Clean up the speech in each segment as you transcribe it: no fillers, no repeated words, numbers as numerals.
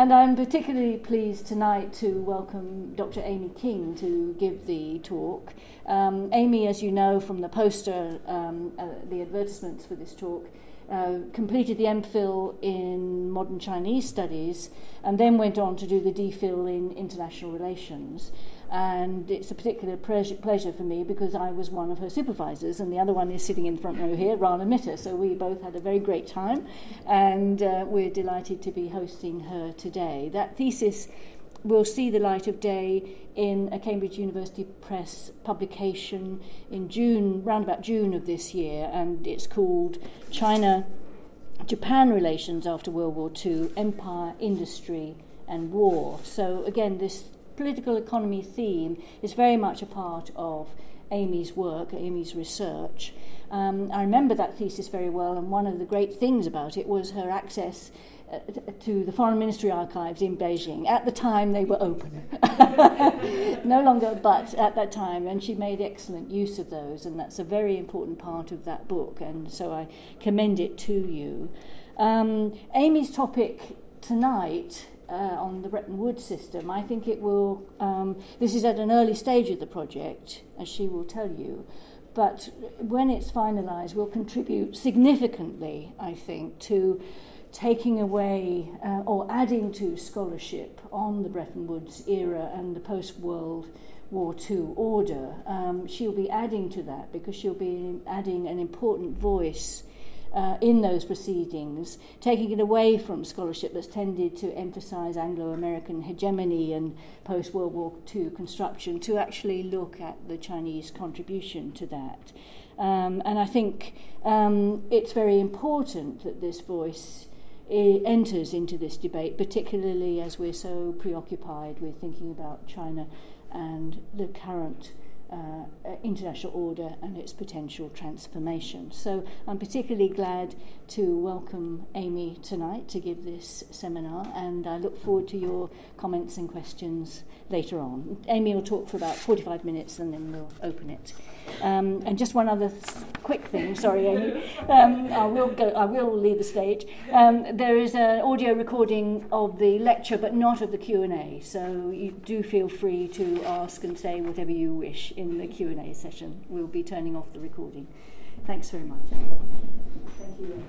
And I'm particularly pleased tonight to welcome Dr. Amy King to give the talk. Amy, as you know from the poster, the advertisements for this talk, completed the MPhil in Modern Chinese Studies and then went on to do the DPhil in International Relations. And it's a particular pleasure for me because I was one of her supervisors, and the other one is sitting in the front row here, Rana Mitter. So we both had a very great time, and we're delighted to be hosting her today. That thesis will see the light of day in a Cambridge University Press publication in June, round about June of this year, and it's called China-Japan Relations After World War II, Empire, Industry and War. So again, this political economy theme is very much a part of Amy's work, Amy's research. I remember that thesis very well, and one of the great things about it was her access to the Foreign Ministry Archives in Beijing. At the time, they were open. No longer, but at that time. And she made excellent use of those, and that's a very important part of that book, and so I commend it to you. Amy's topic tonight on the Bretton Woods system, I think it will, this is at an early stage of the project, as she will tell you, but when it's finalised, will contribute significantly, I think, to taking away or adding to scholarship on the Bretton Woods era and the post-World War II order. She'll be adding to that because she'll be adding an important voice in those proceedings, taking it away from scholarship that's tended to emphasise Anglo-American hegemony and post-World War II construction, to actually look at the Chinese contribution to that. And I think it's very important that this voice enters into this debate, particularly as we're so preoccupied with thinking about China and the current international order and its potential transformation. So I'm particularly glad to welcome Amy tonight to give this seminar, and I look forward to your comments and questions later on. Amy will talk for about 45 minutes and then we'll open it. And just one other quick thing, sorry Amy, I will leave the stage. There is an audio recording of the lecture but not of the Q&A, so you do feel free to ask and say whatever you wish in the Q&A session. We'll be turning off the recording. Thanks very much. Thank you.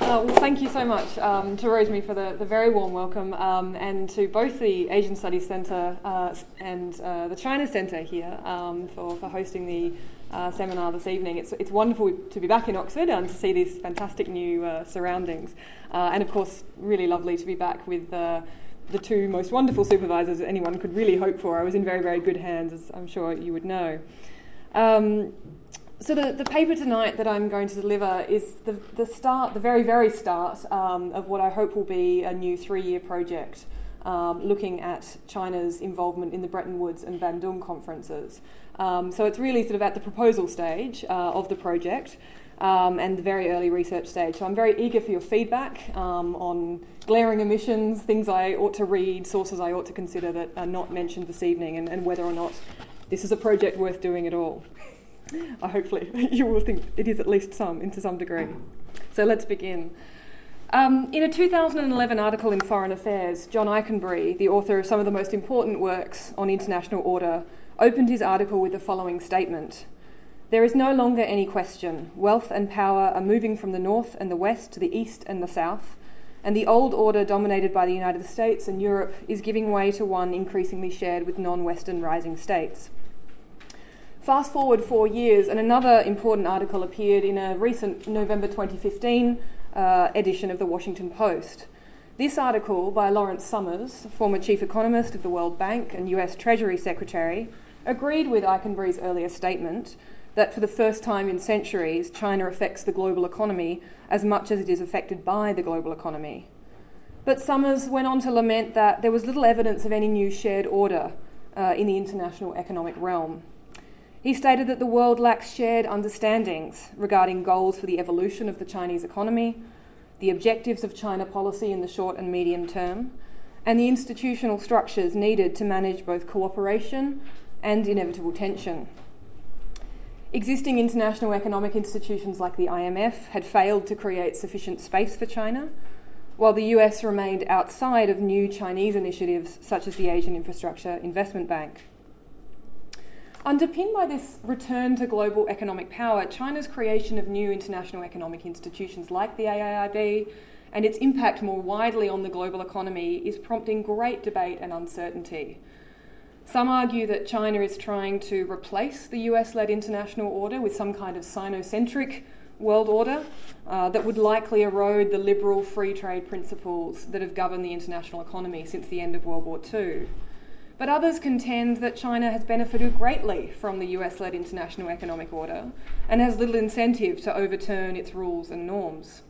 Well, thank you so much to Rosemary for the very warm welcome, and to both the Asian Studies Centre and the China Centre here for hosting the seminar this evening. It's wonderful to be back in Oxford and to see these fantastic new surroundings, and of course really lovely to be back with the two most wonderful supervisors anyone could really hope for. I was in very, very good hands, as I'm sure you would know. So the paper tonight that I'm going to deliver is the start, the very, very start of what I hope will be a new 3-year project looking at China's involvement in the Bretton Woods and Bandung conferences. So it's really sort of at the proposal stage of the project. And the very early research stage. So I'm very eager for your feedback on glaring omissions, things I ought to read, sources I ought to consider that are not mentioned this evening, and whether or not this is a project worth doing at all. Hopefully you will think it is, at least to some degree. So let's begin. In a 2011 article in Foreign Affairs, John Ikenberry, the author of some of the most important works on international order, opened his article with the following statement. There is no longer any question. Wealth and power are moving from the north and the west to the east and the south, and the old order dominated by the United States and Europe is giving way to one increasingly shared with non-Western rising states. Fast forward 4 years, and another important article appeared in a recent November 2015 edition of the Washington Post. This article by Lawrence Summers, former chief economist of the World Bank and US Treasury Secretary, agreed with Ikenberry's earlier statement that for the first time in centuries, China affects the global economy as much as it is affected by the global economy. But Summers went on to lament that there was little evidence of any new shared order in the international economic realm. He stated that the world lacks shared understandings regarding goals for the evolution of the Chinese economy, the objectives of China policy in the short and medium term, and the institutional structures needed to manage both cooperation and inevitable tension. Existing international economic institutions like the IMF had failed to create sufficient space for China, while the US remained outside of new Chinese initiatives such as the Asian Infrastructure Investment Bank. Underpinned by this return to global economic power, China's creation of new international economic institutions like the AIIB and its impact more widely on the global economy is prompting great debate and uncertainty. Some argue that China is trying to replace the US-led international order with some kind of Sinocentric world order that would likely erode the liberal free trade principles that have governed the international economy since the end of World War II. But others contend that China has benefited greatly from the US-led international economic order and has little incentive to overturn its rules and norms.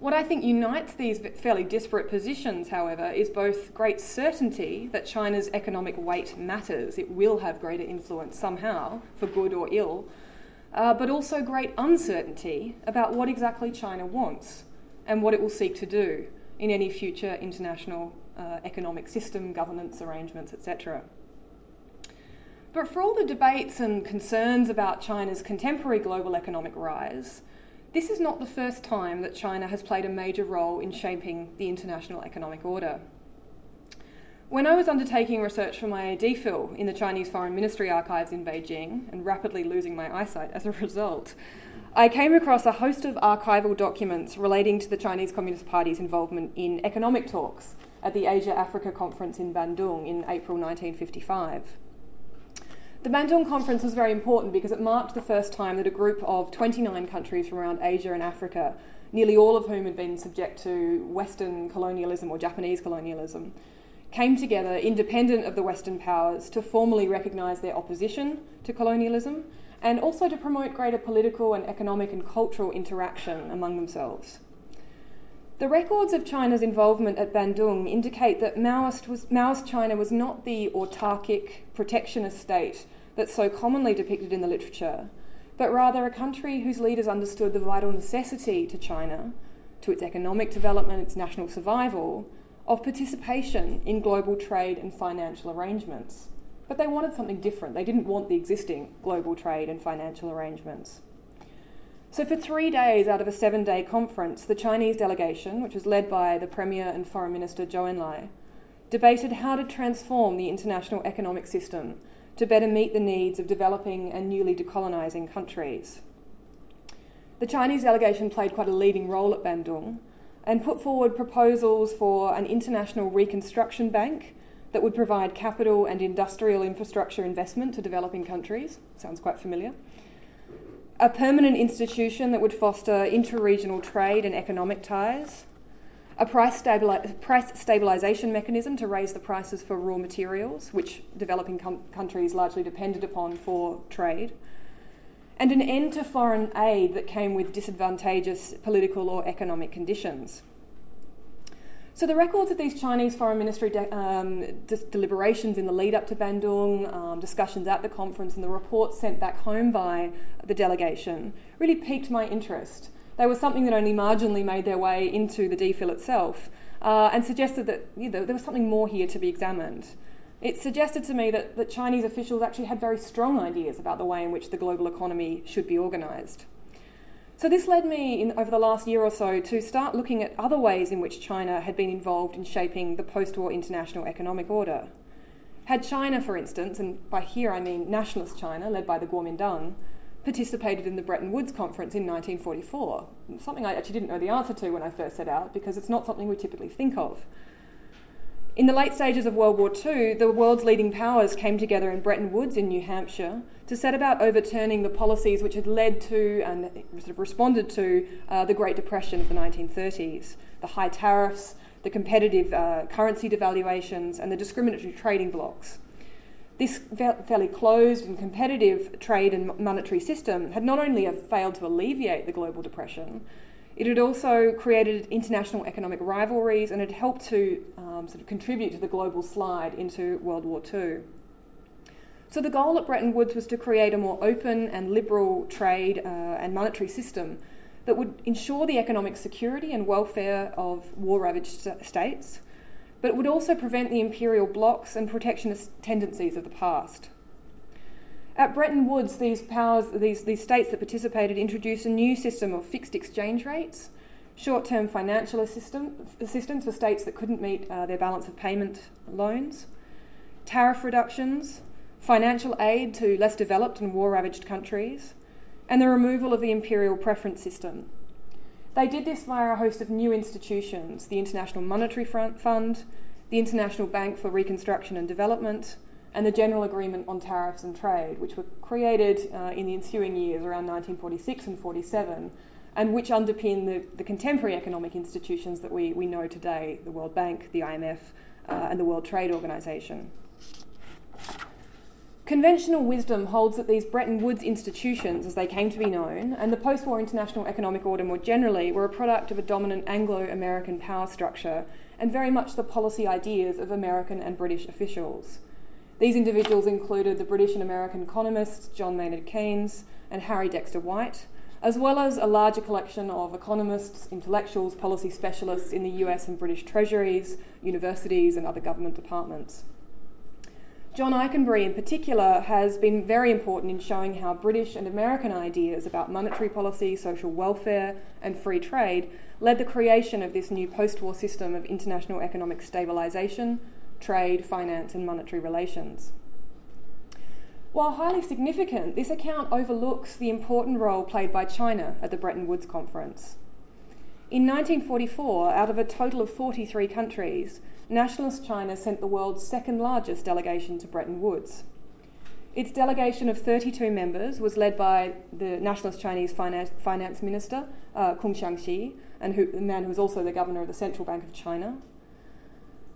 What I think unites these fairly disparate positions, however, is both great certainty that China's economic weight matters, it will have greater influence somehow, for good or ill, but also great uncertainty about what exactly China wants and what it will seek to do in any future international economic system, governance arrangements, etc. But for all the debates and concerns about China's contemporary global economic rise, this is not the first time that China has played a major role in shaping the international economic order. When I was undertaking research for my DPhil in the Chinese Foreign Ministry Archives in Beijing, and rapidly losing my eyesight as a result, I came across a host of archival documents relating to the Chinese Communist Party's involvement in economic talks at the Asia-Africa Conference in Bandung in April 1955. The Bandung Conference was very important because it marked the first time that a group of 29 countries from around Asia and Africa, nearly all of whom had been subject to Western colonialism or Japanese colonialism, came together independent of the Western powers to formally recognise their opposition to colonialism and also to promote greater political and economic and cultural interaction among themselves. The records of China's involvement at Bandung indicate that Maoist China was not the autarkic, protectionist state that's so commonly depicted in the literature, but rather a country whose leaders understood the vital necessity to China, to its economic development, its national survival, of participation in global trade and financial arrangements. But they wanted something different. They didn't want the existing global trade and financial arrangements. So for 3 days out of a 7-day conference, the Chinese delegation, which was led by the Premier and Foreign Minister Zhou Enlai, debated how to transform the international economic system to better meet the needs of developing and newly decolonising countries. The Chinese delegation played quite a leading role at Bandung and put forward proposals for an international reconstruction bank that would provide capital and industrial infrastructure investment to developing countries. Sounds quite familiar. A permanent institution that would foster inter-regional trade and economic ties, a price stabilisation mechanism to raise the prices for raw materials, which developing countries largely depended upon for trade, and an end to foreign aid that came with disadvantageous political or economic conditions. So the records of these Chinese Foreign Ministry deliberations in the lead-up to Bandung, discussions at the conference and the reports sent back home by the delegation really piqued my interest. They were something that only marginally made their way into the DPhil itself and suggested that there was something more here to be examined. It suggested to me that Chinese officials actually had very strong ideas about the way in which the global economy should be organised. So this led me, over the last year or so, to start looking at other ways in which China had been involved in shaping the post-war international economic order. Had China, for instance, and by here I mean nationalist China, led by the Kuomintang, participated in the Bretton Woods Conference in 1944, something I actually didn't know the answer to when I first set out, because it's not something we typically think of. In the late stages of World War II, the world's leading powers came together in Bretton Woods in New Hampshire to set about overturning the policies which had led to and sort of responded to the Great Depression of the 1930s, the high tariffs, the competitive currency devaluations, and the discriminatory trading blocs. This fairly closed and competitive trade and monetary system had not only failed to alleviate the global depression, it had also created international economic rivalries and had helped to sort of contribute to the global slide into World War II. So the goal at Bretton Woods was to create a more open and liberal trade and monetary system that would ensure the economic security and welfare of war-ravaged states, but would also prevent the imperial blocs and protectionist tendencies of the past. At Bretton Woods, these powers, these states that participated introduced a new system of fixed exchange rates, short-term financial assistance for states that couldn't meet their balance of payment loans, tariff reductions, financial aid to less developed and war-ravaged countries, and the removal of the imperial preference system. They did this via a host of new institutions, the International Monetary Fund, the International Bank for Reconstruction and Development, and the General Agreement on Tariffs and Trade, which were created in the ensuing years around 1946 and 47, and which underpin the contemporary economic institutions that we know today, the World Bank, the IMF, and the World Trade Organization. Conventional wisdom holds that these Bretton Woods institutions, as they came to be known, and the post-war international economic order more generally, were a product of a dominant Anglo-American power structure and very much the policy ideas of American and British officials. These individuals included the British and American economists John Maynard Keynes and Harry Dexter White, as well as a larger collection of economists, intellectuals, policy specialists in the US and British treasuries, universities, and other government departments. John Ikenberry, in particular, has been very important in showing how British and American ideas about monetary policy, social welfare, and free trade led the creation of this new post-war system of international economic stabilisation, trade, finance, and monetary relations. While highly significant, this account overlooks the important role played by China at the Bretton Woods Conference. In 1944, out of a total of 43 countries, nationalist China sent the world's second largest delegation to Bretton Woods. Its delegation of 32 members was led by the nationalist Chinese finance minister, Kung Xiangxi, and the man who was also the governor of the Central Bank of China.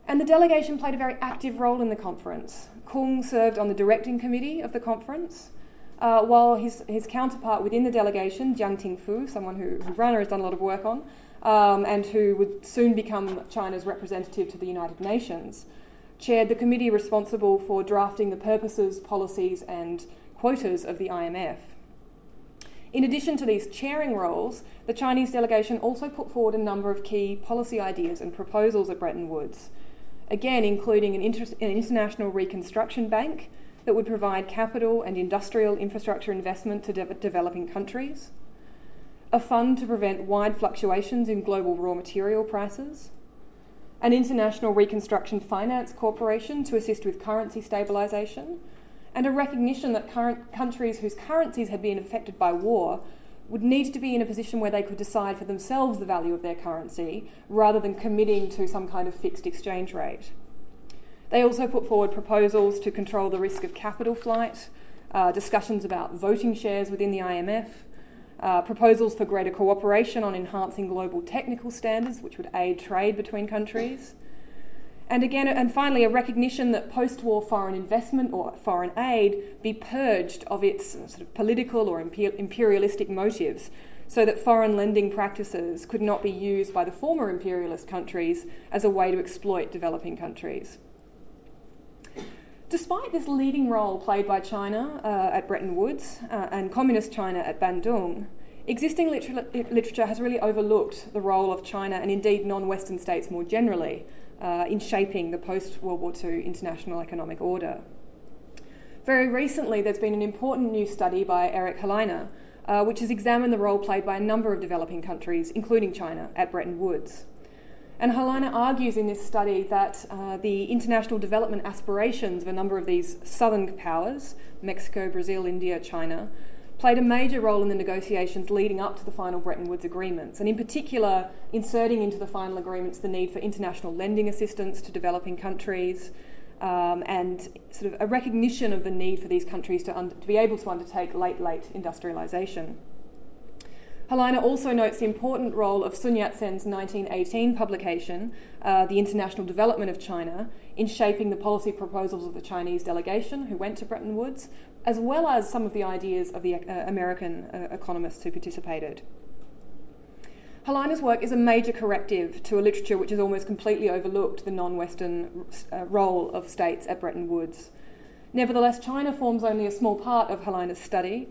And the delegation played a very active role in the conference. Kung served on the directing committee of the conference, while his counterpart within the delegation, Jiang Tingfu, someone who Rana has done a lot of work on, and who would soon become China's representative to the United Nations, chaired the committee responsible for drafting the purposes, policies, and quotas of the IMF. In addition to these chairing roles, the Chinese delegation also put forward a number of key policy ideas and proposals at Bretton Woods, again including an international reconstruction bank that would provide capital and industrial infrastructure investment to developing countries, a fund to prevent wide fluctuations in global raw material prices, an international reconstruction finance corporation to assist with currency stabilisation, and a recognition that countries whose currencies had been affected by war would need to be in a position where they could decide for themselves the value of their currency, rather than committing to some kind of fixed exchange rate. They also put forward proposals to control the risk of capital flight, discussions about voting shares within the IMF, proposals for greater cooperation on enhancing global technical standards, which would aid trade between countries. And finally, a recognition that post-war foreign investment or foreign aid be purged of its sort of political or imperialistic motives, so that foreign lending practices could not be used by the former imperialist countries as a way to exploit developing countries. Despite this leading role played by China at Bretton Woods and Communist China at Bandung, existing literature has really overlooked the role of China and indeed non-Western states more generally in shaping the post-World War II international economic order. Very recently, there's been an important new study by Eric Helleiner, which has examined the role played by a number of developing countries, including China, at Bretton Woods. And Helleiner argues in this study that the international development aspirations of a number of these southern powers, Mexico, Brazil, India, China, played a major role in the negotiations leading up to the final Bretton Woods agreements, and in particular inserting into the final agreements the need for international lending assistance to developing countries, and sort of a recognition of the need for these countries to be able to undertake late industrialisation. Helleiner also notes the important role of Sun Yat-sen's 1918 publication, The International Development of China, in shaping the policy proposals of the Chinese delegation who went to Bretton Woods, as well as some of the ideas of the American economists who participated. Helleiner's work is a major corrective to a literature which has almost completely overlooked the non-Western role of states at Bretton Woods. Nevertheless, China forms only a small part of Helleiner's study,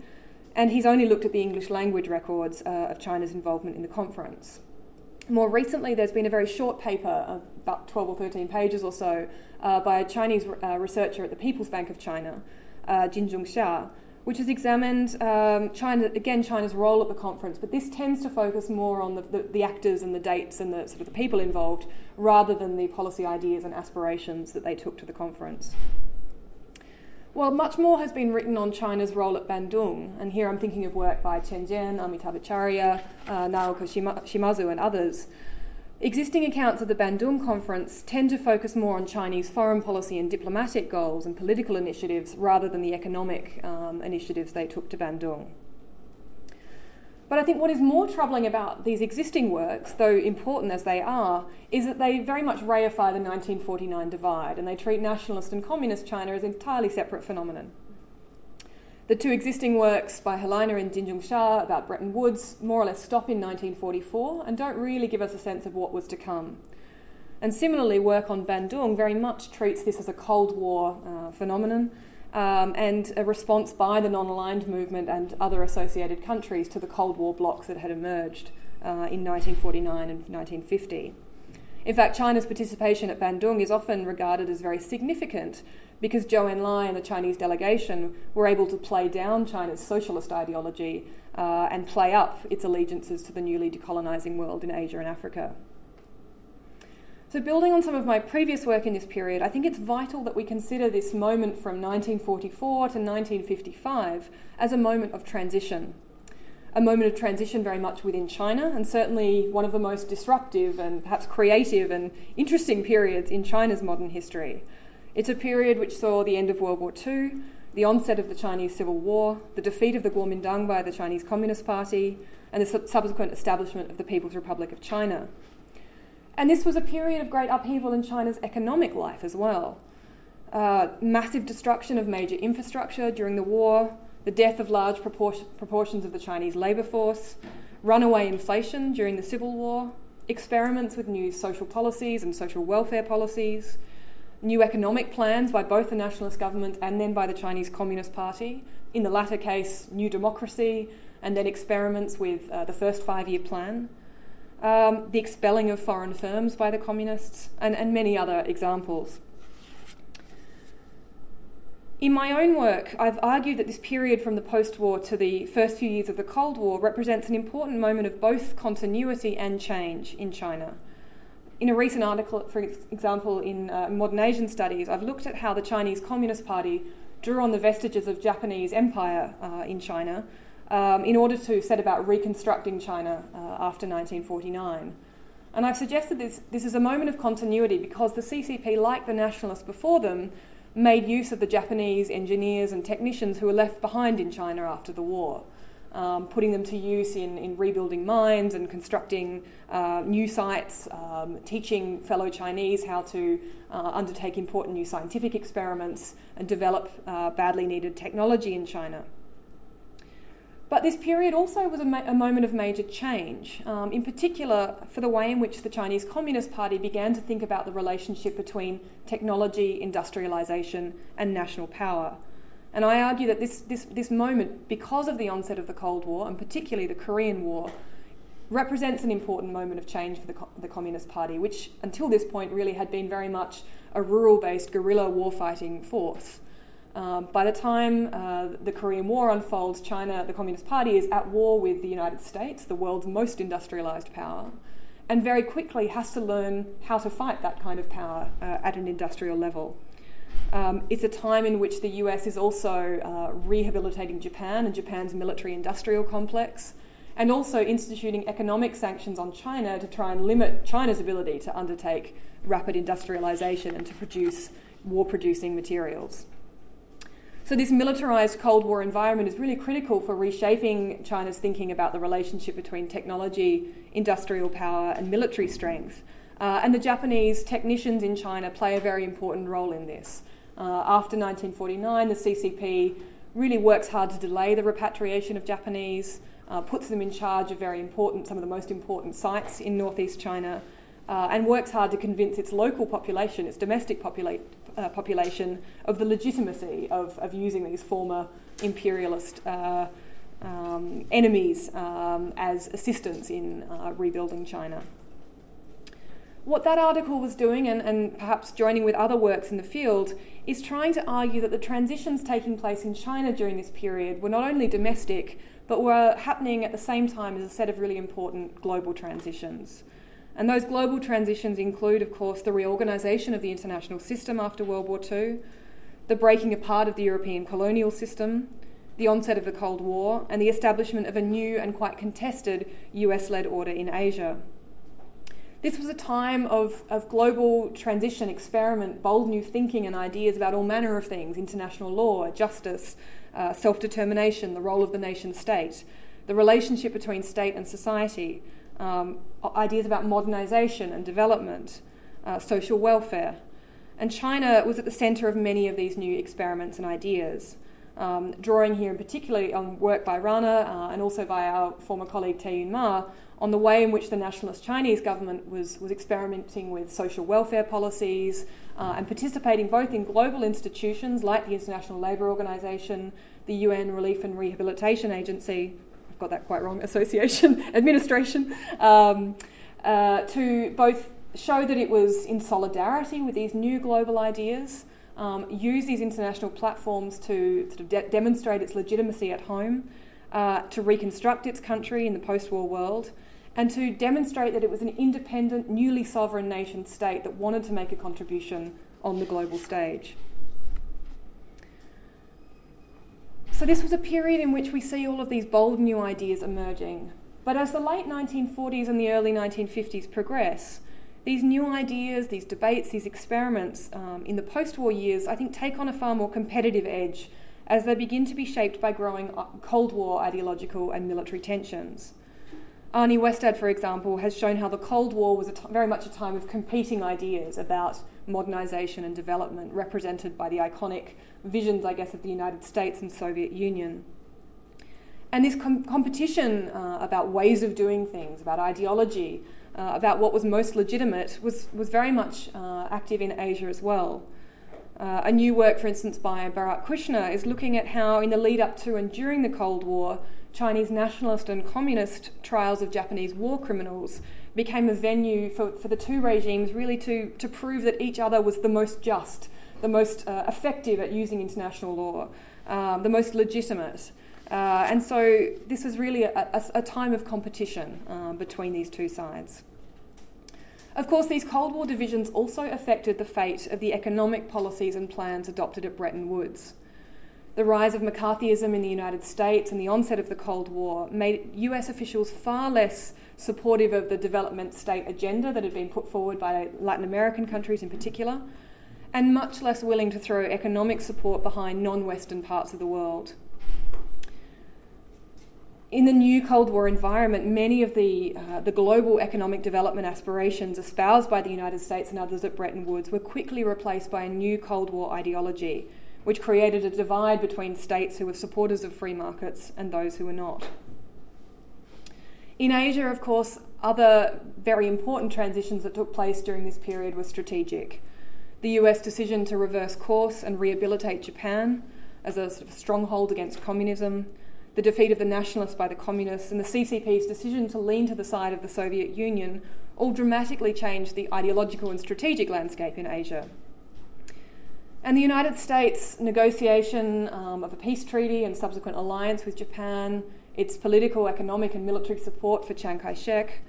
and he's only looked at the English language records of China's involvement in the conference. More recently, there's been a very short paper, about 12 or 13 pages or so, by a Chinese researcher at the People's Bank of China, Jin Zhongxia, which has examined China's role at the conference, but this tends to focus more on the actors and the dates and the sort of the people involved, rather than the policy ideas and aspirations that they took to the conference. Well, much more has been written on China's role at Bandung, and here I'm thinking of work by Chen Jian, Amitabhacharya, Naoko Shimazu and others. Existing accounts of the Bandung conference tend to focus more on Chinese foreign policy and diplomatic goals and political initiatives rather than the economic initiatives they took to Bandung. But I think what is more troubling about these existing works, though important as they are, is that they very much reify the 1949 divide, and they treat nationalist and communist China as entirely separate phenomenon. The two existing works by Helleiner and Jin Jung-sha about Bretton Woods more or less stop in 1944 and don't really give us a sense of what was to come. And similarly, work on Bandung very much treats this as a Cold War phenomenon and a response by the non-aligned movement and other associated countries to the Cold War blocs that had emerged in 1949 and 1950. In fact, China's participation at Bandung is often regarded as very significant because Zhou Enlai and the Chinese delegation were able to play down China's socialist ideology and play up its allegiances to the newly decolonising world in Asia and Africa. So building on some of my previous work in this period, I think it's vital that we consider this moment from 1944 to 1955 as a moment of transition. A moment of transition very much within China, and certainly one of the most disruptive and perhaps creative and interesting periods in China's modern history. It's a period which saw the end of World War II, the onset of the Chinese Civil War, the defeat of the Kuomintang by the Chinese Communist Party, and the subsequent establishment of the People's Republic of China. And this was a period of great upheaval in China's economic life as well. Massive destruction of major infrastructure during the war, the death of large proportions of the Chinese labour force, runaway inflation during the Civil War, experiments with new social policies and social welfare policies, new economic plans by both the nationalist government and then by the Chinese Communist Party, in the latter case, new democracy, and then experiments with the first five-year plan, the expelling of foreign firms by the communists, and many other examples. In my own work, I've argued that this period from the post-war to the first few years of the Cold War represents an important moment of both continuity and change in China. In a recent article, for example, in Modern Asian Studies, I've looked at how the Chinese Communist Party drew on the vestiges of Japanese empire in China in order to set about reconstructing China after 1949. And I've suggested this is a moment of continuity because the CCP, like the nationalists before them, made use of the Japanese engineers and technicians who were left behind in China after the war, putting them to use in rebuilding mines and constructing new sites, teaching fellow Chinese how to undertake important new scientific experiments and develop badly needed technology in China. But this period also was a moment of major change, in particular for the way in which the Chinese Communist Party began to think about the relationship between technology, industrialization, and national power. And I argue that this moment, because of the onset of the Cold War, and particularly the Korean War, represents an important moment of change for the Communist Party, which until this point really had been very much a rural-based guerrilla warfighting force. By the time the Korean War unfolds, China, the Communist Party, is at war with the United States, the world's most industrialized power, and very quickly has to learn how to fight that kind of power at an industrial level. It's a time in which the US is also rehabilitating Japan and Japan's military-industrial complex, and also instituting economic sanctions on China to try and limit China's ability to undertake rapid industrialization and to produce war-producing materials. So this militarised Cold War environment is really critical for reshaping China's thinking about the relationship between technology, industrial power and military strength. And the Japanese technicians in China play a very important role in this. After 1949, the CCP really works hard to delay the repatriation of Japanese, puts them in charge of some of the most important sites in northeast China, and works hard to convince its local population, its domestic population, of the legitimacy of using these former imperialist enemies as assistants in rebuilding China. What that article was doing, and perhaps joining with other works in the field, is trying to argue that the transitions taking place in China during this period were not only domestic, but were happening at the same time as a set of really important global transitions. And those global transitions include, of course, the reorganisation of the international system after World War II, the breaking apart of the European colonial system, the onset of the Cold War, and the establishment of a new and quite contested US-led order in Asia. This was a time of global transition, experiment, bold new thinking and ideas about all manner of things, international law, justice, self-determination, the role of the nation state, the relationship between state and society, ideas about modernisation and development, social welfare. And China was at the centre of many of these new experiments and ideas. Drawing here in particular on work by Rana and also by our former colleague Te Yun Ma, on the way in which the nationalist Chinese government was experimenting with social welfare policies and participating both in global institutions like the International Labour Organization, the UN Relief and Rehabilitation Agency, I've got that quite wrong, Association, Administration, to both show that it was in solidarity with these new global ideas, use these international platforms to sort of demonstrate its legitimacy at home, to reconstruct its country in the post-war world, and to demonstrate that it was an independent, newly sovereign nation state that wanted to make a contribution on the global stage. So this was a period in which we see all of these bold new ideas emerging. But as the late 1940s and the early 1950s progress, these new ideas, these debates, these experiments in the post-war years, I think, take on a far more competitive edge as they begin to be shaped by growing Cold War ideological and military tensions. Arnie Westad, for example, has shown how the Cold War was very much a time of competing ideas about modernisation and development, represented by the iconic visions, I guess, of the United States and Soviet Union. And this competition about ways of doing things, about ideology, about what was most legitimate, was very much active in Asia as well. A new work, for instance, by Bharat Kushner is looking at how, in the lead-up to and during the Cold War, Chinese nationalist and communist trials of Japanese war criminals became a venue for the two regimes really to prove that each other was the most just, the most effective at using international law, the most legitimate. And so this was really a time of competition between these two sides. Of course, these Cold War divisions also affected the fate of the economic policies and plans adopted at Bretton Woods. The rise of McCarthyism in the United States and the onset of the Cold War made US officials far less supportive of the development state agenda that had been put forward by Latin American countries in particular, and much less willing to throw economic support behind non-Western parts of the world. In the new Cold War environment, many of the global economic development aspirations espoused by the United States and others at Bretton Woods were quickly replaced by a new Cold War ideology, which created a divide between states who were supporters of free markets and those who were not. In Asia, of course, other very important transitions that took place during this period were strategic. The US decision to reverse course and rehabilitate Japan as a sort of stronghold against communism, the defeat of the nationalists by the communists, and the CCP's decision to lean to the side of the Soviet Union all dramatically changed the ideological and strategic landscape in Asia. And the United States' negotiation of a peace treaty and subsequent alliance with Japan, its political, economic and military support for Chiang Kai-shek,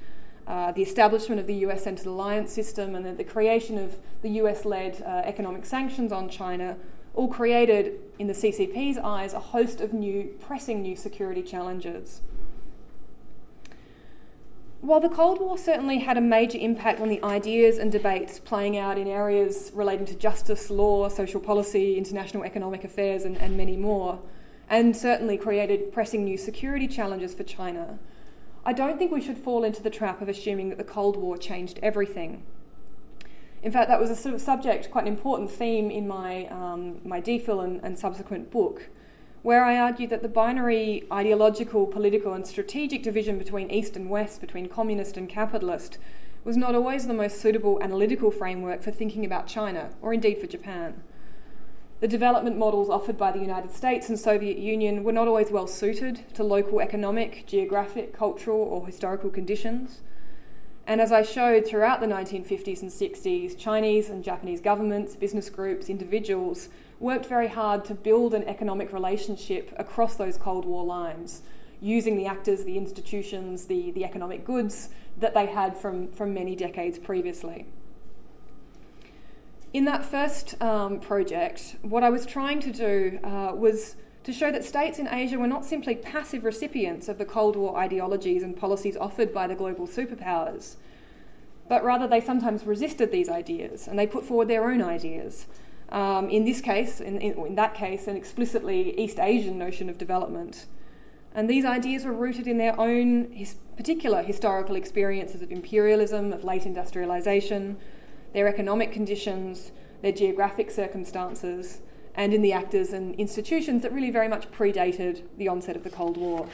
the establishment of the US-centred alliance system, and the creation of the US-led economic sanctions on China, all created, in the CCP's eyes, a host of pressing new security challenges. While the Cold War certainly had a major impact on the ideas and debates playing out in areas relating to justice, law, social policy, international economic affairs, and many more, and certainly created pressing new security challenges for China, I don't think we should fall into the trap of assuming that the Cold War changed everything. In fact, that was a sort of subject, quite an important theme in my DPhil and subsequent book, where I argued that the binary ideological, political and strategic division between East and West, between communist and capitalist, was not always the most suitable analytical framework for thinking about China, or indeed for Japan. The development models offered by the United States and Soviet Union were not always well suited to local economic, geographic, cultural or historical conditions. And as I showed, throughout the 1950s and 60s, Chinese and Japanese governments, business groups, individuals worked very hard to build an economic relationship across those Cold War lines, using the actors, the institutions, the economic goods that they had from many decades previously. In that first project, what I was trying to do was to show that states in Asia were not simply passive recipients of the Cold War ideologies and policies offered by the global superpowers, but rather they sometimes resisted these ideas and they put forward their own ideas. In that case, an explicitly East Asian notion of development. And these ideas were rooted in their own particular historical experiences of imperialism, of late industrialization, their economic conditions, their geographic circumstances, and in the actors and institutions that really very much predated the onset of the Cold War.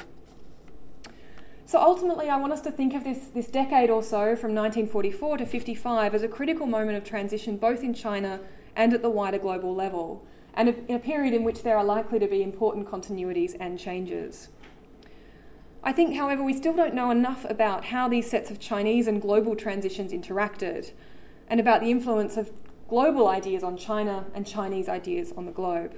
So ultimately, I want us to think of this decade or so from 1944 to 55 as a critical moment of transition both in China and at the wider global level, and in a period in which there are likely to be important continuities and changes. I think, however, we still don't know enough about how these sets of Chinese and global transitions interacted, and about the influence of global ideas on China and Chinese ideas on the globe.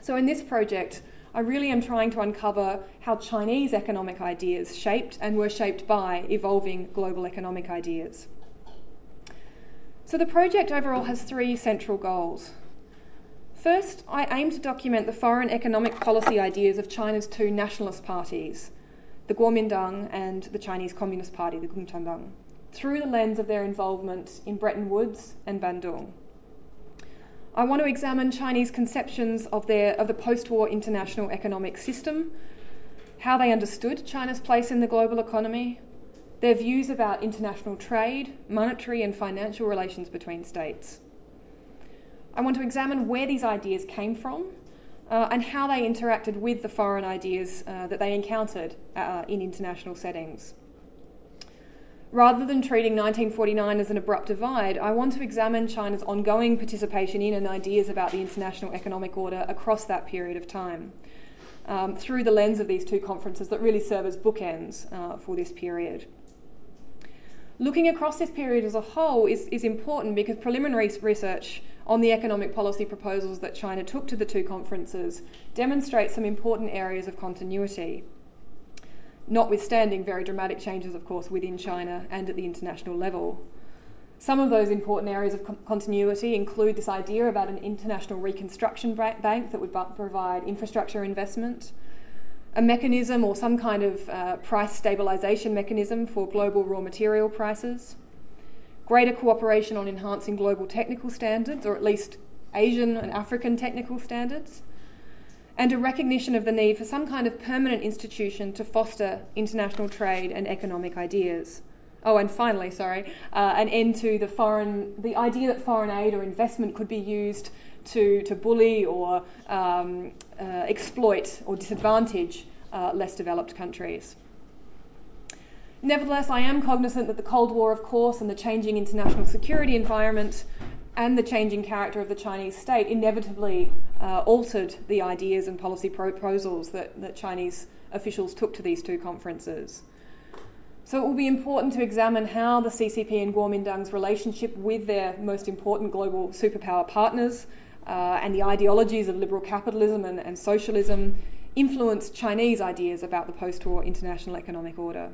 So in this project, I really am trying to uncover how Chinese economic ideas shaped and were shaped by evolving global economic ideas. So the project overall has three central goals. First, I aim to document the foreign economic policy ideas of China's two nationalist parties, the Kuomintang and the Chinese Communist Party, the Kuomintang, through the lens of their involvement in Bretton Woods and Bandung. I want to examine Chinese conceptions of the post-war international economic system, how they understood China's place in the global economy, their views about international trade, monetary and financial relations between states. I want to examine where these ideas came from and how they interacted with the foreign ideas that they encountered in international settings. Rather than treating 1949 as an abrupt divide, I want to examine China's ongoing participation in and ideas about the international economic order across that period of time, through the lens of these two conferences that really serve as bookends for this period. Looking across this period as a whole is important because preliminary research on the economic policy proposals that China took to the two conferences demonstrates some important areas of continuity, notwithstanding very dramatic changes, of course, within China and at the international level. Some of those important areas of continuity include this idea about an international reconstruction bank that would provide infrastructure investment, a mechanism or some kind of price stabilisation mechanism for global raw material prices, greater cooperation on enhancing global technical standards, or at least Asian and African technical standards, and a recognition of the need for some kind of permanent institution to foster international trade and economic ideas. Oh, and finally, an end to the idea that foreign aid or investment could be used to bully or exploit or disadvantage less developed countries. Nevertheless, I am cognizant that the Cold War, of course, and the changing international security environment and the changing character of the Chinese state inevitably altered the ideas and policy proposals that Chinese officials took to these two conferences. So it will be important to examine how the CCP and Kuomintang's relationship with their most important global superpower partners and the ideologies of liberal capitalism and socialism influenced Chinese ideas about the post-war international economic order.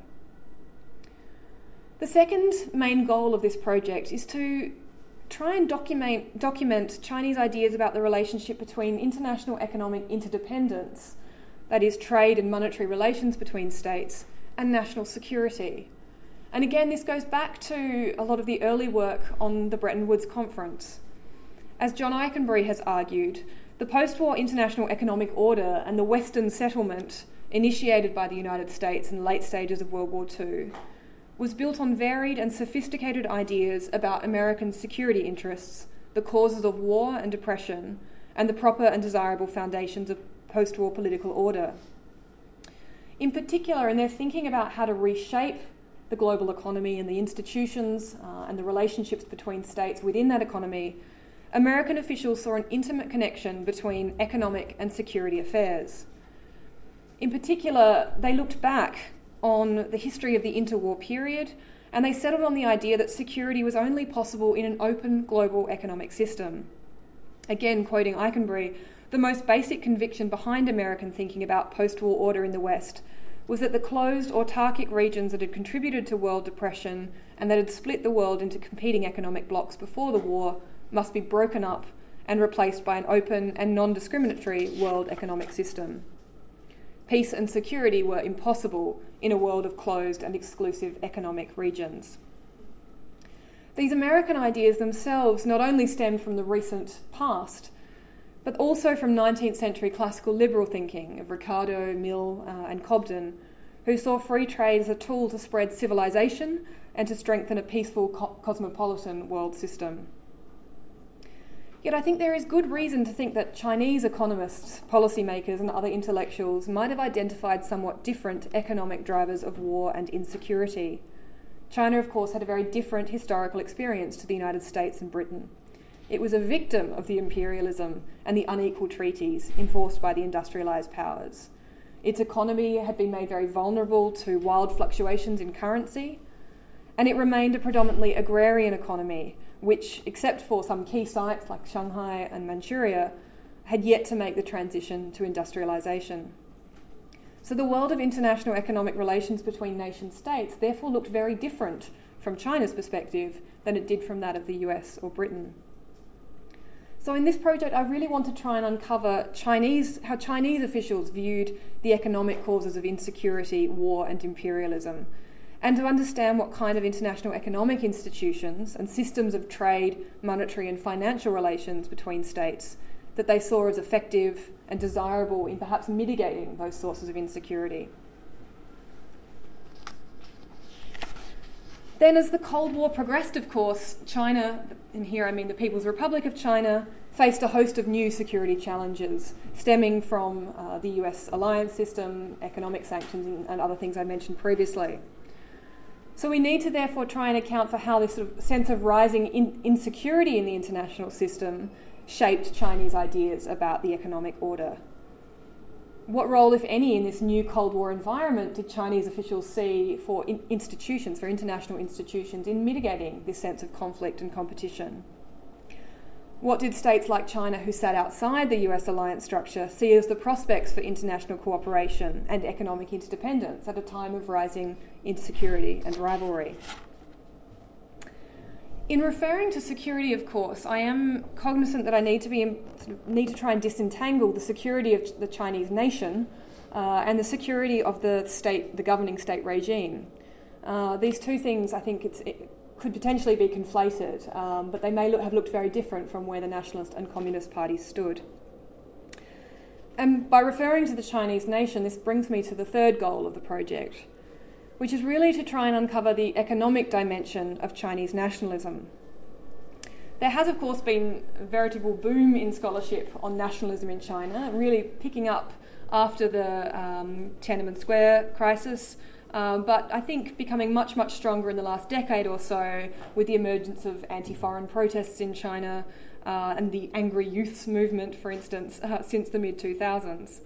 The second main goal of this project is to try and document Chinese ideas about the relationship between international economic interdependence, that is, trade and monetary relations between states, and national security. And again, this goes back to a lot of the early work on the Bretton Woods Conference. As John Ikenberry has argued, the post-war international economic order and the Western settlement initiated by the United States in the late stages of World War II was built on varied and sophisticated ideas about American security interests, the causes of war and oppression, and the proper and desirable foundations of post-war political order. In particular, in their thinking about how to reshape the global economy and the institutions and the relationships between states within that economy, American officials saw an intimate connection between economic and security affairs. In particular, they looked back on the history of the interwar period and they settled on the idea that security was only possible in an open global economic system. Again, quoting Ikenberry, the most basic conviction behind American thinking about post-war order in the West was that the closed, autarkic regions that had contributed to world depression and that had split the world into competing economic blocs before the war must be broken up and replaced by an open and non-discriminatory world economic system. Peace and security were impossible in a world of closed and exclusive economic regions. These American ideas themselves not only stemmed from the recent past, but also from 19th century classical liberal thinking of Ricardo, Mill, and Cobden, who saw free trade as a tool to spread civilization and to strengthen a peaceful cosmopolitan world system. Yet I think there is good reason to think that Chinese economists, policymakers and other intellectuals might have identified somewhat different economic drivers of war and insecurity. China, of course, had a very different historical experience to the United States and Britain. It was a victim of the imperialism and the unequal treaties enforced by the industrialised powers. Its economy had been made very vulnerable to wild fluctuations in currency, and it remained a predominantly agrarian economy, which, except for some key sites like Shanghai and Manchuria, had yet to make the transition to industrialisation. So the world of international economic relations between nation states therefore looked very different from China's perspective than it did from that of the US or Britain. So in this project I really want to try and uncover how Chinese officials viewed the economic causes of insecurity, war and imperialism, and to understand what kind of international economic institutions and systems of trade, monetary and financial relations between states that they saw as effective and desirable in perhaps mitigating those sources of insecurity. Then as the Cold War progressed, of course, China, and here I mean the People's Republic of China, faced a host of new security challenges stemming from the US alliance system, economic sanctions and other things I mentioned previously. So we need to therefore try and account for how this sort of sense of rising insecurity in the international system shaped Chinese ideas about the economic order. What role, if any, in this new Cold War environment did Chinese officials see for institutions, for international institutions, in mitigating this sense of conflict and competition? What did states like China, who sat outside the US alliance structure, see as the prospects for international cooperation and economic interdependence at a time of rising insecurity and rivalry? In referring to security, of course, I am cognizant that I need to try and disentangle the security of the Chinese nation and the security of the governing state regime. These two things, I think it could potentially be conflated, but they may have looked very different from where the Nationalist and Communist parties stood. And by referring to the Chinese nation, this brings me to the third goal of the project, which is really to try and uncover the economic dimension of Chinese nationalism. There has, of course, been a veritable boom in scholarship on nationalism in China, really picking up after the Tiananmen Square crisis, but I think becoming much, much stronger in the last decade or so with the emergence of anti-foreign protests in China and the angry youths movement, for instance, since the mid-2000s.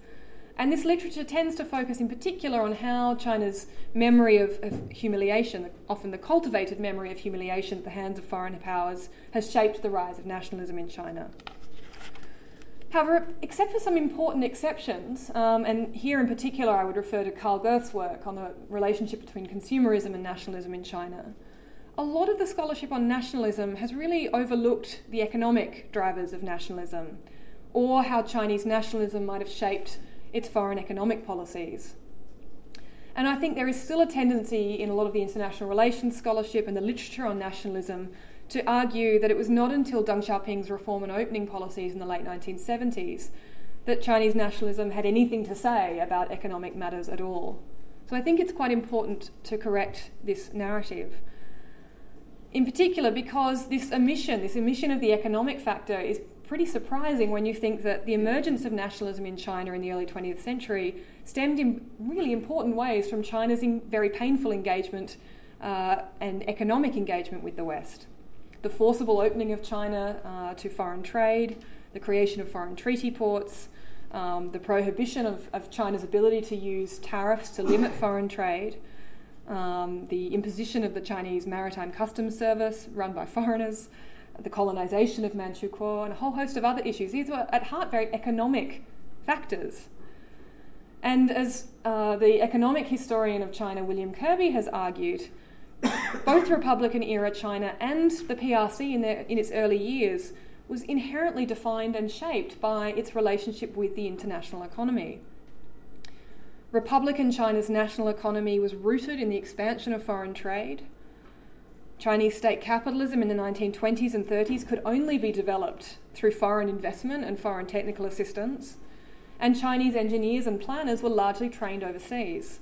And this literature tends to focus in particular on how China's memory of humiliation, often the cultivated memory of humiliation at the hands of foreign powers, has shaped the rise of nationalism in China. However, except for some important exceptions, and here in particular I would refer to Karl Gerth's work on the relationship between consumerism and nationalism in China, a lot of the scholarship on nationalism has really overlooked the economic drivers of nationalism, or how Chinese nationalism might have shaped its foreign economic policies. And I think there is still a tendency in a lot of the international relations scholarship and the literature on nationalism to argue that it was not until Deng Xiaoping's reform and opening policies in the late 1970s that Chinese nationalism had anything to say about economic matters at all. So I think it's quite important to correct this narrative. In particular, because this omission of the economic factor is pretty surprising when you think that the emergence of nationalism in China in the early 20th century stemmed in really important ways from China's very painful engagement and economic engagement with the West. The forcible opening of China to foreign trade, the creation of foreign treaty ports, the prohibition of China's ability to use tariffs to limit foreign trade, the imposition of the Chinese Maritime Customs Service run by foreigners, the colonization of Manchukuo, and a whole host of other issues. These were at heart very economic factors. And as the economic historian of China, William Kirby, has argued, both Republican-era China and the PRC in its early years was inherently defined and shaped by its relationship with the international economy. Republican China's national economy was rooted in the expansion of foreign trade. Chinese state capitalism in the 1920s and 30s could only be developed through foreign investment and foreign technical assistance, and Chinese engineers and planners were largely trained overseas.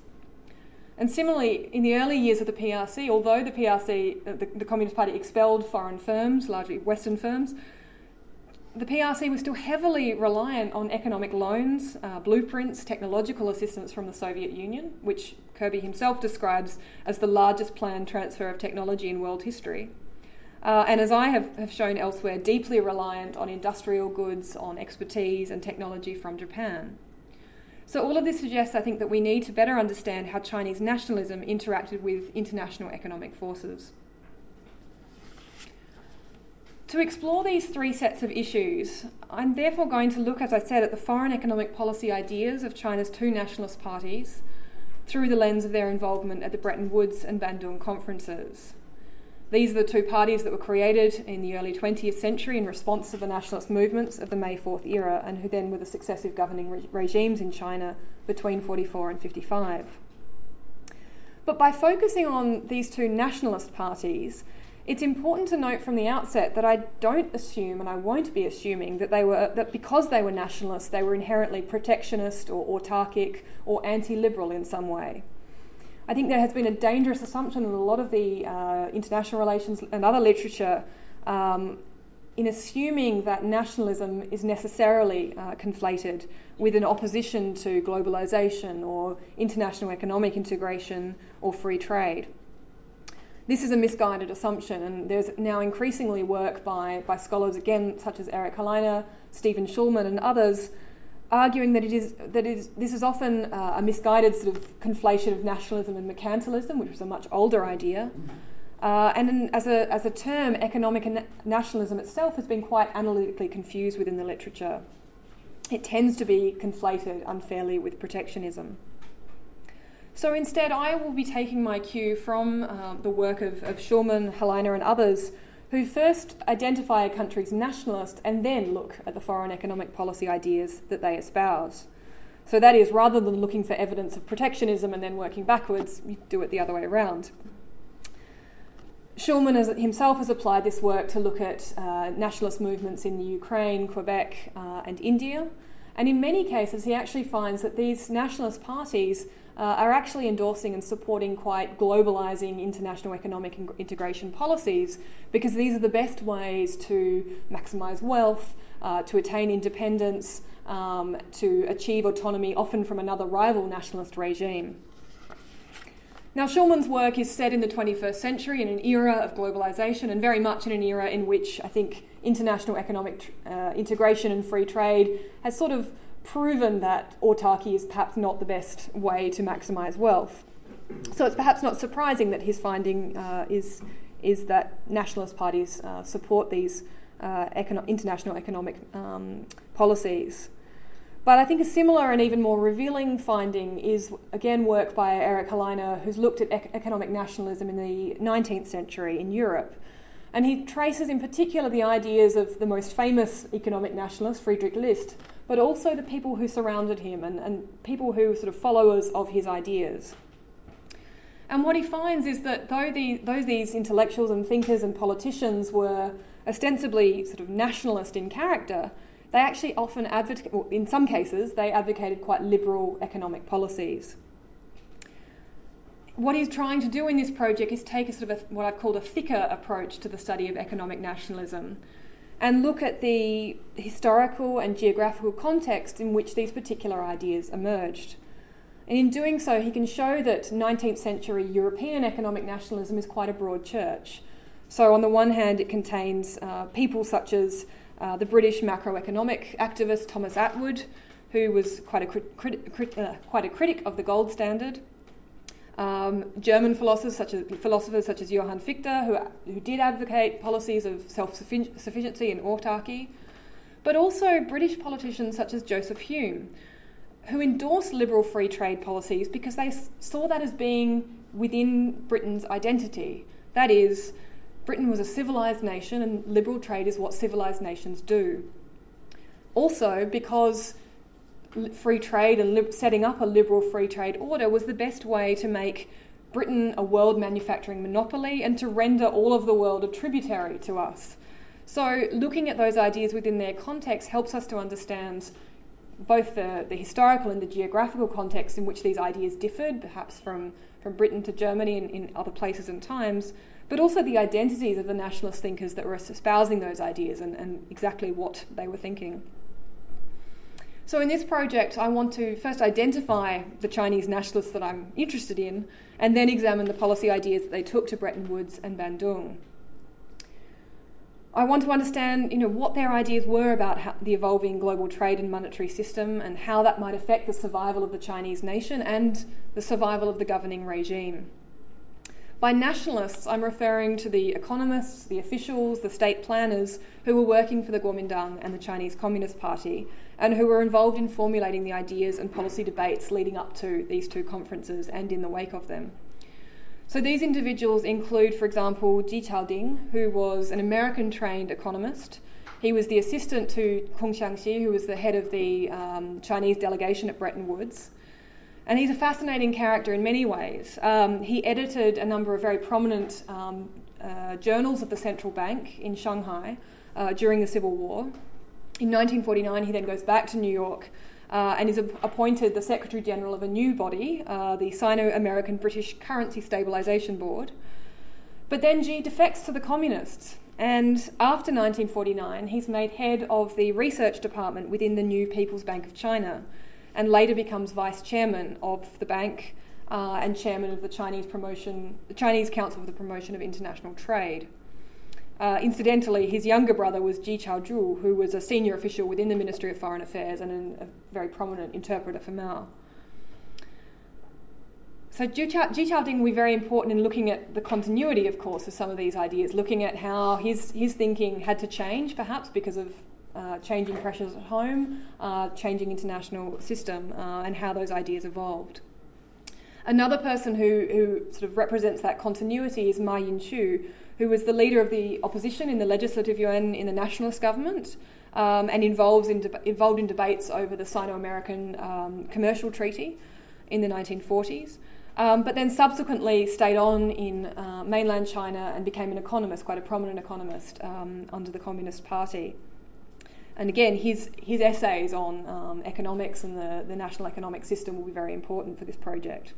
And similarly, in the early years of the PRC, although the PRC, the Communist Party expelled foreign firms, largely Western firms, the PRC was still heavily reliant on economic loans, blueprints, technological assistance from the Soviet Union, which Kirby himself describes as the largest planned transfer of technology in world history. And as I have shown elsewhere, deeply reliant on industrial goods, on expertise and technology from Japan. So all of this suggests, I think, that we need to better understand how Chinese nationalism interacted with international economic forces. To explore these three sets of issues, I'm therefore going to look, as I said, at the foreign economic policy ideas of China's two nationalist parties through the lens of their involvement at the Bretton Woods and Bandung conferences. These are the two parties that were created in the early 20th century in response to the nationalist movements of the May 4th era, and who then were the successive governing regimes in China between 44 and 55. But by focusing on these two nationalist parties, it's important to note from the outset that I don't assume, and I won't be assuming, that because they were nationalists, they were inherently protectionist or autarkic or anti-liberal in some way. I think there has been a dangerous assumption in a lot of the international relations and other literature in assuming that nationalism is necessarily conflated with an opposition to globalization or international economic integration or free trade. This is a misguided assumption, and there's now increasingly work by scholars, again, such as Eric Helleiner, Stephen Schulman and others, arguing that this is often a misguided sort of conflation of nationalism and mercantilism, which was a much older idea, and as a term, economic nationalism itself has been quite analytically confused within the literature. It tends to be conflated unfairly with protectionism. So instead, I will be taking my cue from the work of Schulman, Helleiner, and others, who first identify a country's nationalist and then look at the foreign economic policy ideas that they espouse. So that is, rather than looking for evidence of protectionism and then working backwards, you do it the other way around. Schulman himself has applied this work to look at nationalist movements in the Ukraine, Quebec, and India. And in many cases, he actually finds that these nationalist parties are actually endorsing and supporting quite globalizing international economic integration policies, because these are the best ways to maximize wealth, to attain independence, to achieve autonomy, often from another rival nationalist regime. Now, Schulman's work is set in the 21st century, in an era of globalization, and very much in an era in which I think international economic integration and free trade has sort of proven that autarky is perhaps not the best way to maximise wealth. So it's perhaps not surprising that his finding is that nationalist parties support these international economic policies. But I think a similar and even more revealing finding is, again, work by Eric Helleiner, who's looked at economic nationalism in the 19th century in Europe. And he traces in particular the ideas of the most famous economic nationalist, Friedrich List, but also the people who surrounded him and people who were sort of followers of his ideas. And what he finds is that though these intellectuals and thinkers and politicians were ostensibly sort of nationalist in character, they actually often in some cases, they advocated quite liberal economic policies. What he's trying to do in this project is take a sort of what I've called a thicker approach to the study of economic nationalism, and look at the historical and geographical context in which these particular ideas emerged. And in doing so, he can show that 19th century European economic nationalism is quite a broad church. So on the one hand, it contains people such as the British macroeconomic activist Thomas Attwood, who was quite a critic of the gold standard. German philosophers such as Johann Fichte, who did advocate policies of self-sufficiency and autarky, but also British politicians such as Joseph Hume, who endorsed liberal free trade policies because they saw that as being within Britain's identity. That is, Britain was a civilised nation, and liberal trade is what civilised nations do. Also, because free trade and setting up a liberal free trade order was the best way to make Britain a world manufacturing monopoly and to render all of the world a tributary to us. So looking at those ideas within their context helps us to understand both the historical and the geographical context in which these ideas differed, perhaps from Britain to Germany and in other places and times, but also the identities of the nationalist thinkers that were espousing those ideas and exactly what they were thinking. So in this project, I want to first identify the Chinese nationalists that I'm interested in and then examine the policy ideas that they took to Bretton Woods and Bandung. I want to understand, what their ideas were about the evolving global trade and monetary system and how that might affect the survival of the Chinese nation and the survival of the governing regime. By nationalists, I'm referring to the economists, the officials, the state planners who were working for the Kuomintang and the Chinese Communist Party and who were involved in formulating the ideas and policy debates leading up to these two conferences and in the wake of them. So these individuals include, for example, Ji Chaoding, who was an American-trained economist. He was the assistant to Kung Xiangxi, who was the head of the Chinese delegation at Bretton Woods. And he's a fascinating character in many ways. He edited a number of very prominent journals of the Central Bank in Shanghai during the Civil War. In 1949, he then goes back to New York and is appointed the Secretary General of a new body, the Sino-American British Currency Stabilization Board. But then Ji defects to the communists. And after 1949, he's made head of the research department within the new People's Bank of China, and later becomes vice chairman of the bank and chairman of the Chinese Council for the Promotion of International Trade. Incidentally, his younger brother was Ji Chaozhu, who was a senior official within the Ministry of Foreign Affairs and a very prominent interpreter for Mao. So Ji Chaoding will be very important in looking at the continuity, of course, of some of these ideas, looking at how his thinking had to change, perhaps because of changing pressures at home, changing international system, and how those ideas evolved. Another person who sort of represents that continuity is Ma Ying-chu, who was the leader of the opposition in the Legislative Yuan in the nationalist government and involved in debates over the Sino-American Commercial Treaty in the 1940s, but then subsequently stayed on in mainland China and became an economist, quite a prominent economist under the Communist Party. And again, his essays on economics and the national economic system will be very important for this project.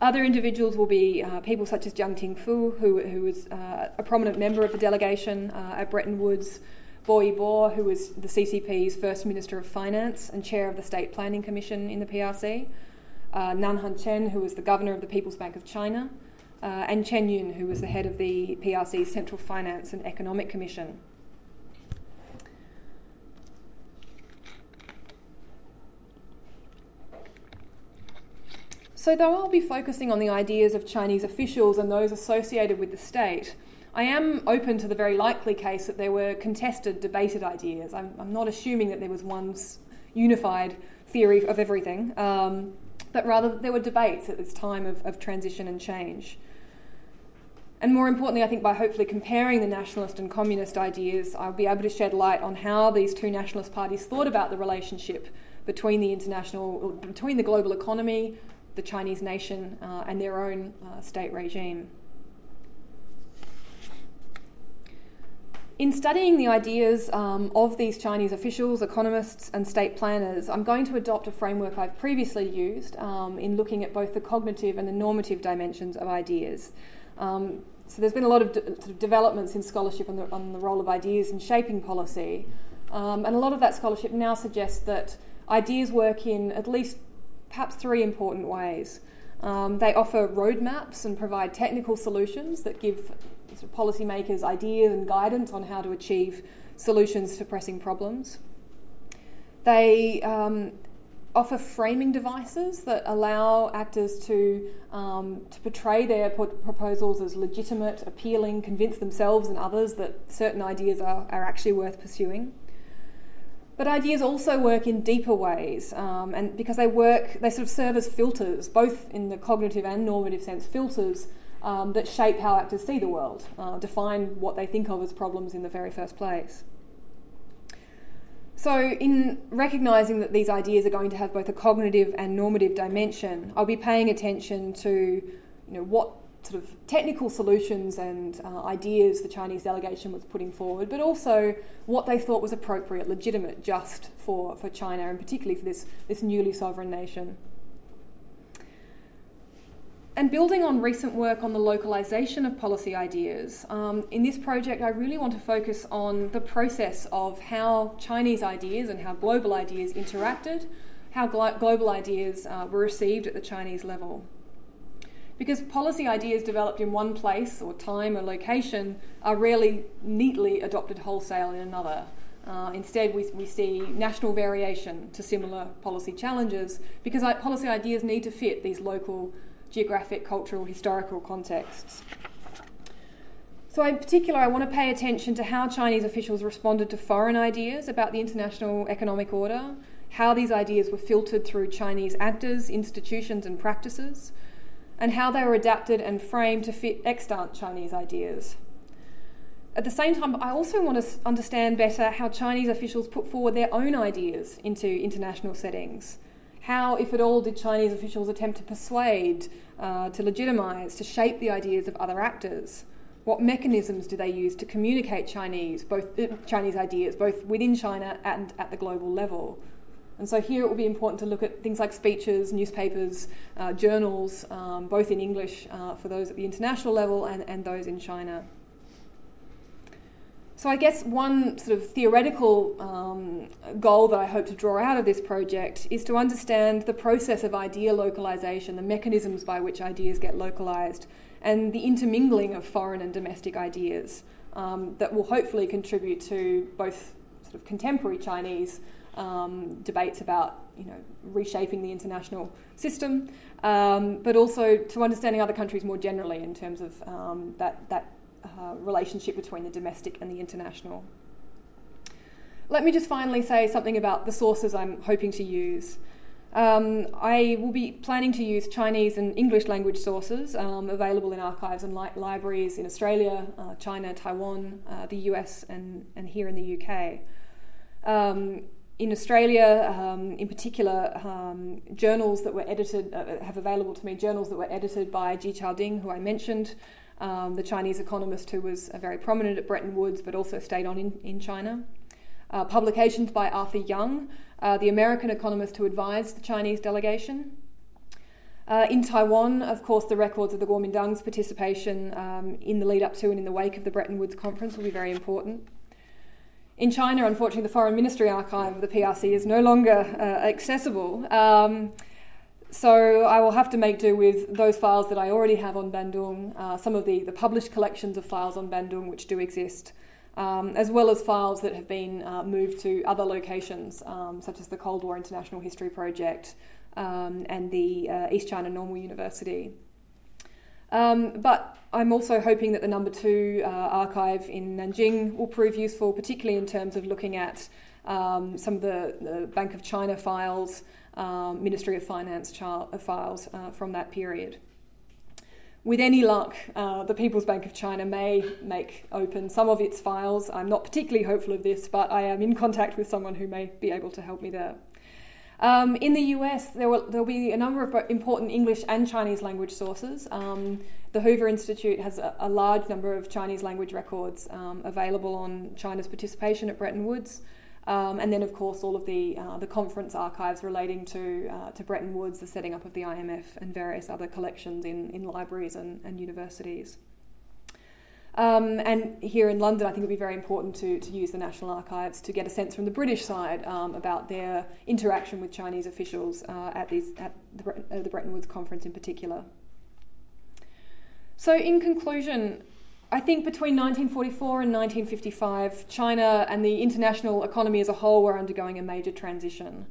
Other individuals will be people such as Jiang Tingfu, who was a prominent member of the delegation at Bretton Woods, Bo Yibor, who was the CCP's first Minister of Finance and chair of the State Planning Commission in the PRC, Nan Han Chen, who was the governor of the People's Bank of China, and Chen Yun, who was the head of the PRC's Central Finance and Economic Commission. So though I'll be focusing on the ideas of Chinese officials and those associated with the state, I am open to the very likely case that there were contested, debated ideas. I'm not assuming that there was one unified theory of everything, but rather that there were debates at this time of transition and change. And more importantly, I think by hopefully comparing the nationalist and communist ideas, I'll be able to shed light on how these two nationalist parties thought about the relationship between the global economy, the Chinese nation and their own state regime. In studying the ideas of these Chinese officials, economists and state planners, I'm going to adopt a framework I've previously used in looking at both the cognitive and the normative dimensions of ideas. So there's been a lot of developments in scholarship on the role of ideas in shaping policy, and a lot of that scholarship now suggests that ideas work in at least perhaps three important ways. They offer roadmaps and provide technical solutions that give policymakers ideas and guidance on how to achieve solutions to pressing problems. They offer framing devices that allow actors to portray their proposals as legitimate, appealing, convince themselves and others that certain ideas are actually worth pursuing. But ideas also work in deeper ways, and because they sort of serve as filters, both in the cognitive and normative sense, filters that shape how actors see the world, define what they think of as problems in the very first place. So in recognising that these ideas are going to have both a cognitive and normative dimension, I'll be paying attention to what sort of technical solutions and ideas the Chinese delegation was putting forward, but also what they thought was appropriate, legitimate, just for China, and particularly for this newly sovereign nation. And building on recent work on the localisation of policy ideas, in this project I really want to focus on the process of how Chinese ideas and how global ideas interacted, how global ideas were received at the Chinese level. Because policy ideas developed in one place or time or location are rarely neatly adopted wholesale in another. Instead, we see national variation to similar policy challenges because policy ideas need to fit these local geographic, cultural, historical contexts. So in particular, I want to pay attention to how Chinese officials responded to foreign ideas about the international economic order, how these ideas were filtered through Chinese actors, institutions and practices, and how they were adapted and framed to fit extant Chinese ideas. At the same time, I also want to understand better how Chinese officials put forward their own ideas into international settings. How, if at all, did Chinese officials attempt to persuade, to legitimise, to shape the ideas of other actors? What mechanisms do they use to communicate Chinese ideas, both within China and at the global level? And so here it will be important to look at things like speeches, newspapers, journals, both in English for those at the international level and those in China. So I guess one sort of theoretical goal that I hope to draw out of this project is to understand the process of idea localization, the mechanisms by which ideas get localized, and the intermingling of foreign and domestic ideas that will hopefully contribute to both sort of contemporary Chinese debates about reshaping the international system, but also to understanding other countries more generally in terms of that relationship between the domestic and the international. Let me just finally say something about the sources I'm hoping to use. I will be planning to use Chinese and English language sources available in archives and libraries in Australia, China, Taiwan, the US and here in the UK. In Australia, in particular, journals that were edited, have available to me, journals that were edited by Ji Chaoding, who I mentioned, the Chinese economist who was very prominent at Bretton Woods but also stayed on in China. Publications by Arthur Young, the American economist who advised the Chinese delegation. In Taiwan, of course, the records of the Kuomintang's participation in the lead-up to and in the wake of the Bretton Woods conference will be very important. In China, unfortunately, the Foreign Ministry Archive of the PRC is no longer accessible, so I will have to make do with those files that I already have on Bandung, some of the published collections of files on Bandung which do exist, as well as files that have been moved to other locations, such as the Cold War International History Project and the East China Normal University. But I'm also hoping that the number 2 archive in Nanjing will prove useful, particularly in terms of looking at some of the Bank of China files, Ministry of Finance files from that period. With any luck, the People's Bank of China may make open some of its files. I'm not particularly hopeful of this, but I am in contact with someone who may be able to help me there. In the US, there'll be a number of important English and Chinese language sources. The Hoover Institute has a large number of Chinese language records available on China's participation at Bretton Woods. And then, of course, all of the conference archives relating to Bretton Woods, the setting up of the IMF and various other collections in libraries and universities. And here in London, I think it would be very important to use the National Archives to get a sense from the British side about their interaction with Chinese officials at the Bretton Woods conference in particular. So in conclusion, I think between 1944 and 1955, China and the international economy as a whole were undergoing a major transition.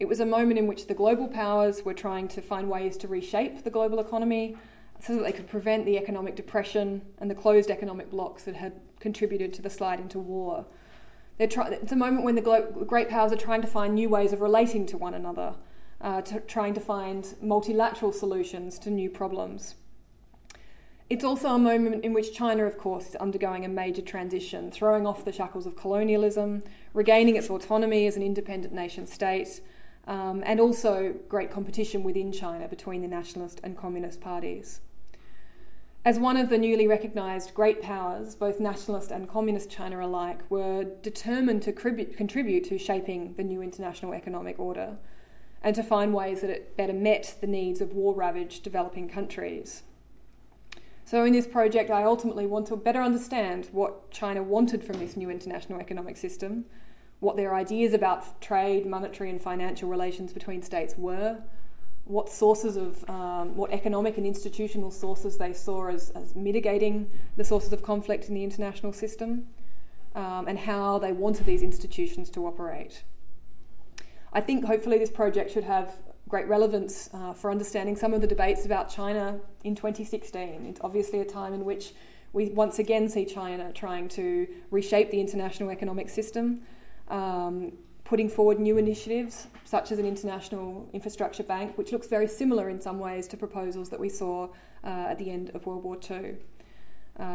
It was a moment in which the global powers were trying to find ways to reshape the global economy so that they could prevent the economic depression and the closed economic blocs that had contributed to the slide into war. It's a moment when the great powers are trying to find new ways of relating to one another, trying to find multilateral solutions to new problems. It's also a moment in which China, of course, is undergoing a major transition, throwing off the shackles of colonialism, regaining its autonomy as an independent nation state, and also great competition within China between the nationalist and communist parties. As one of the newly recognised great powers, both nationalist and communist China alike were determined to contribute to shaping the new international economic order and to find ways that it better met the needs of war-ravaged developing countries. So in this project, I ultimately want to better understand what China wanted from this new international economic system, what their ideas about trade, monetary and financial relations between states were, what economic and institutional sources they saw as mitigating the sources of conflict in the international system, and how they wanted these institutions to operate. I think hopefully this project should have great relevance for understanding some of the debates about China in 2016. It's obviously a time in which we once again see China trying to reshape the international economic system, putting forward new initiatives, such as an international infrastructure bank, which looks very similar in some ways to proposals that we saw at the end of World War II.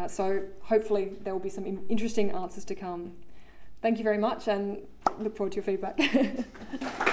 So hopefully there will be some interesting answers to come. Thank you very much and look forward to your feedback.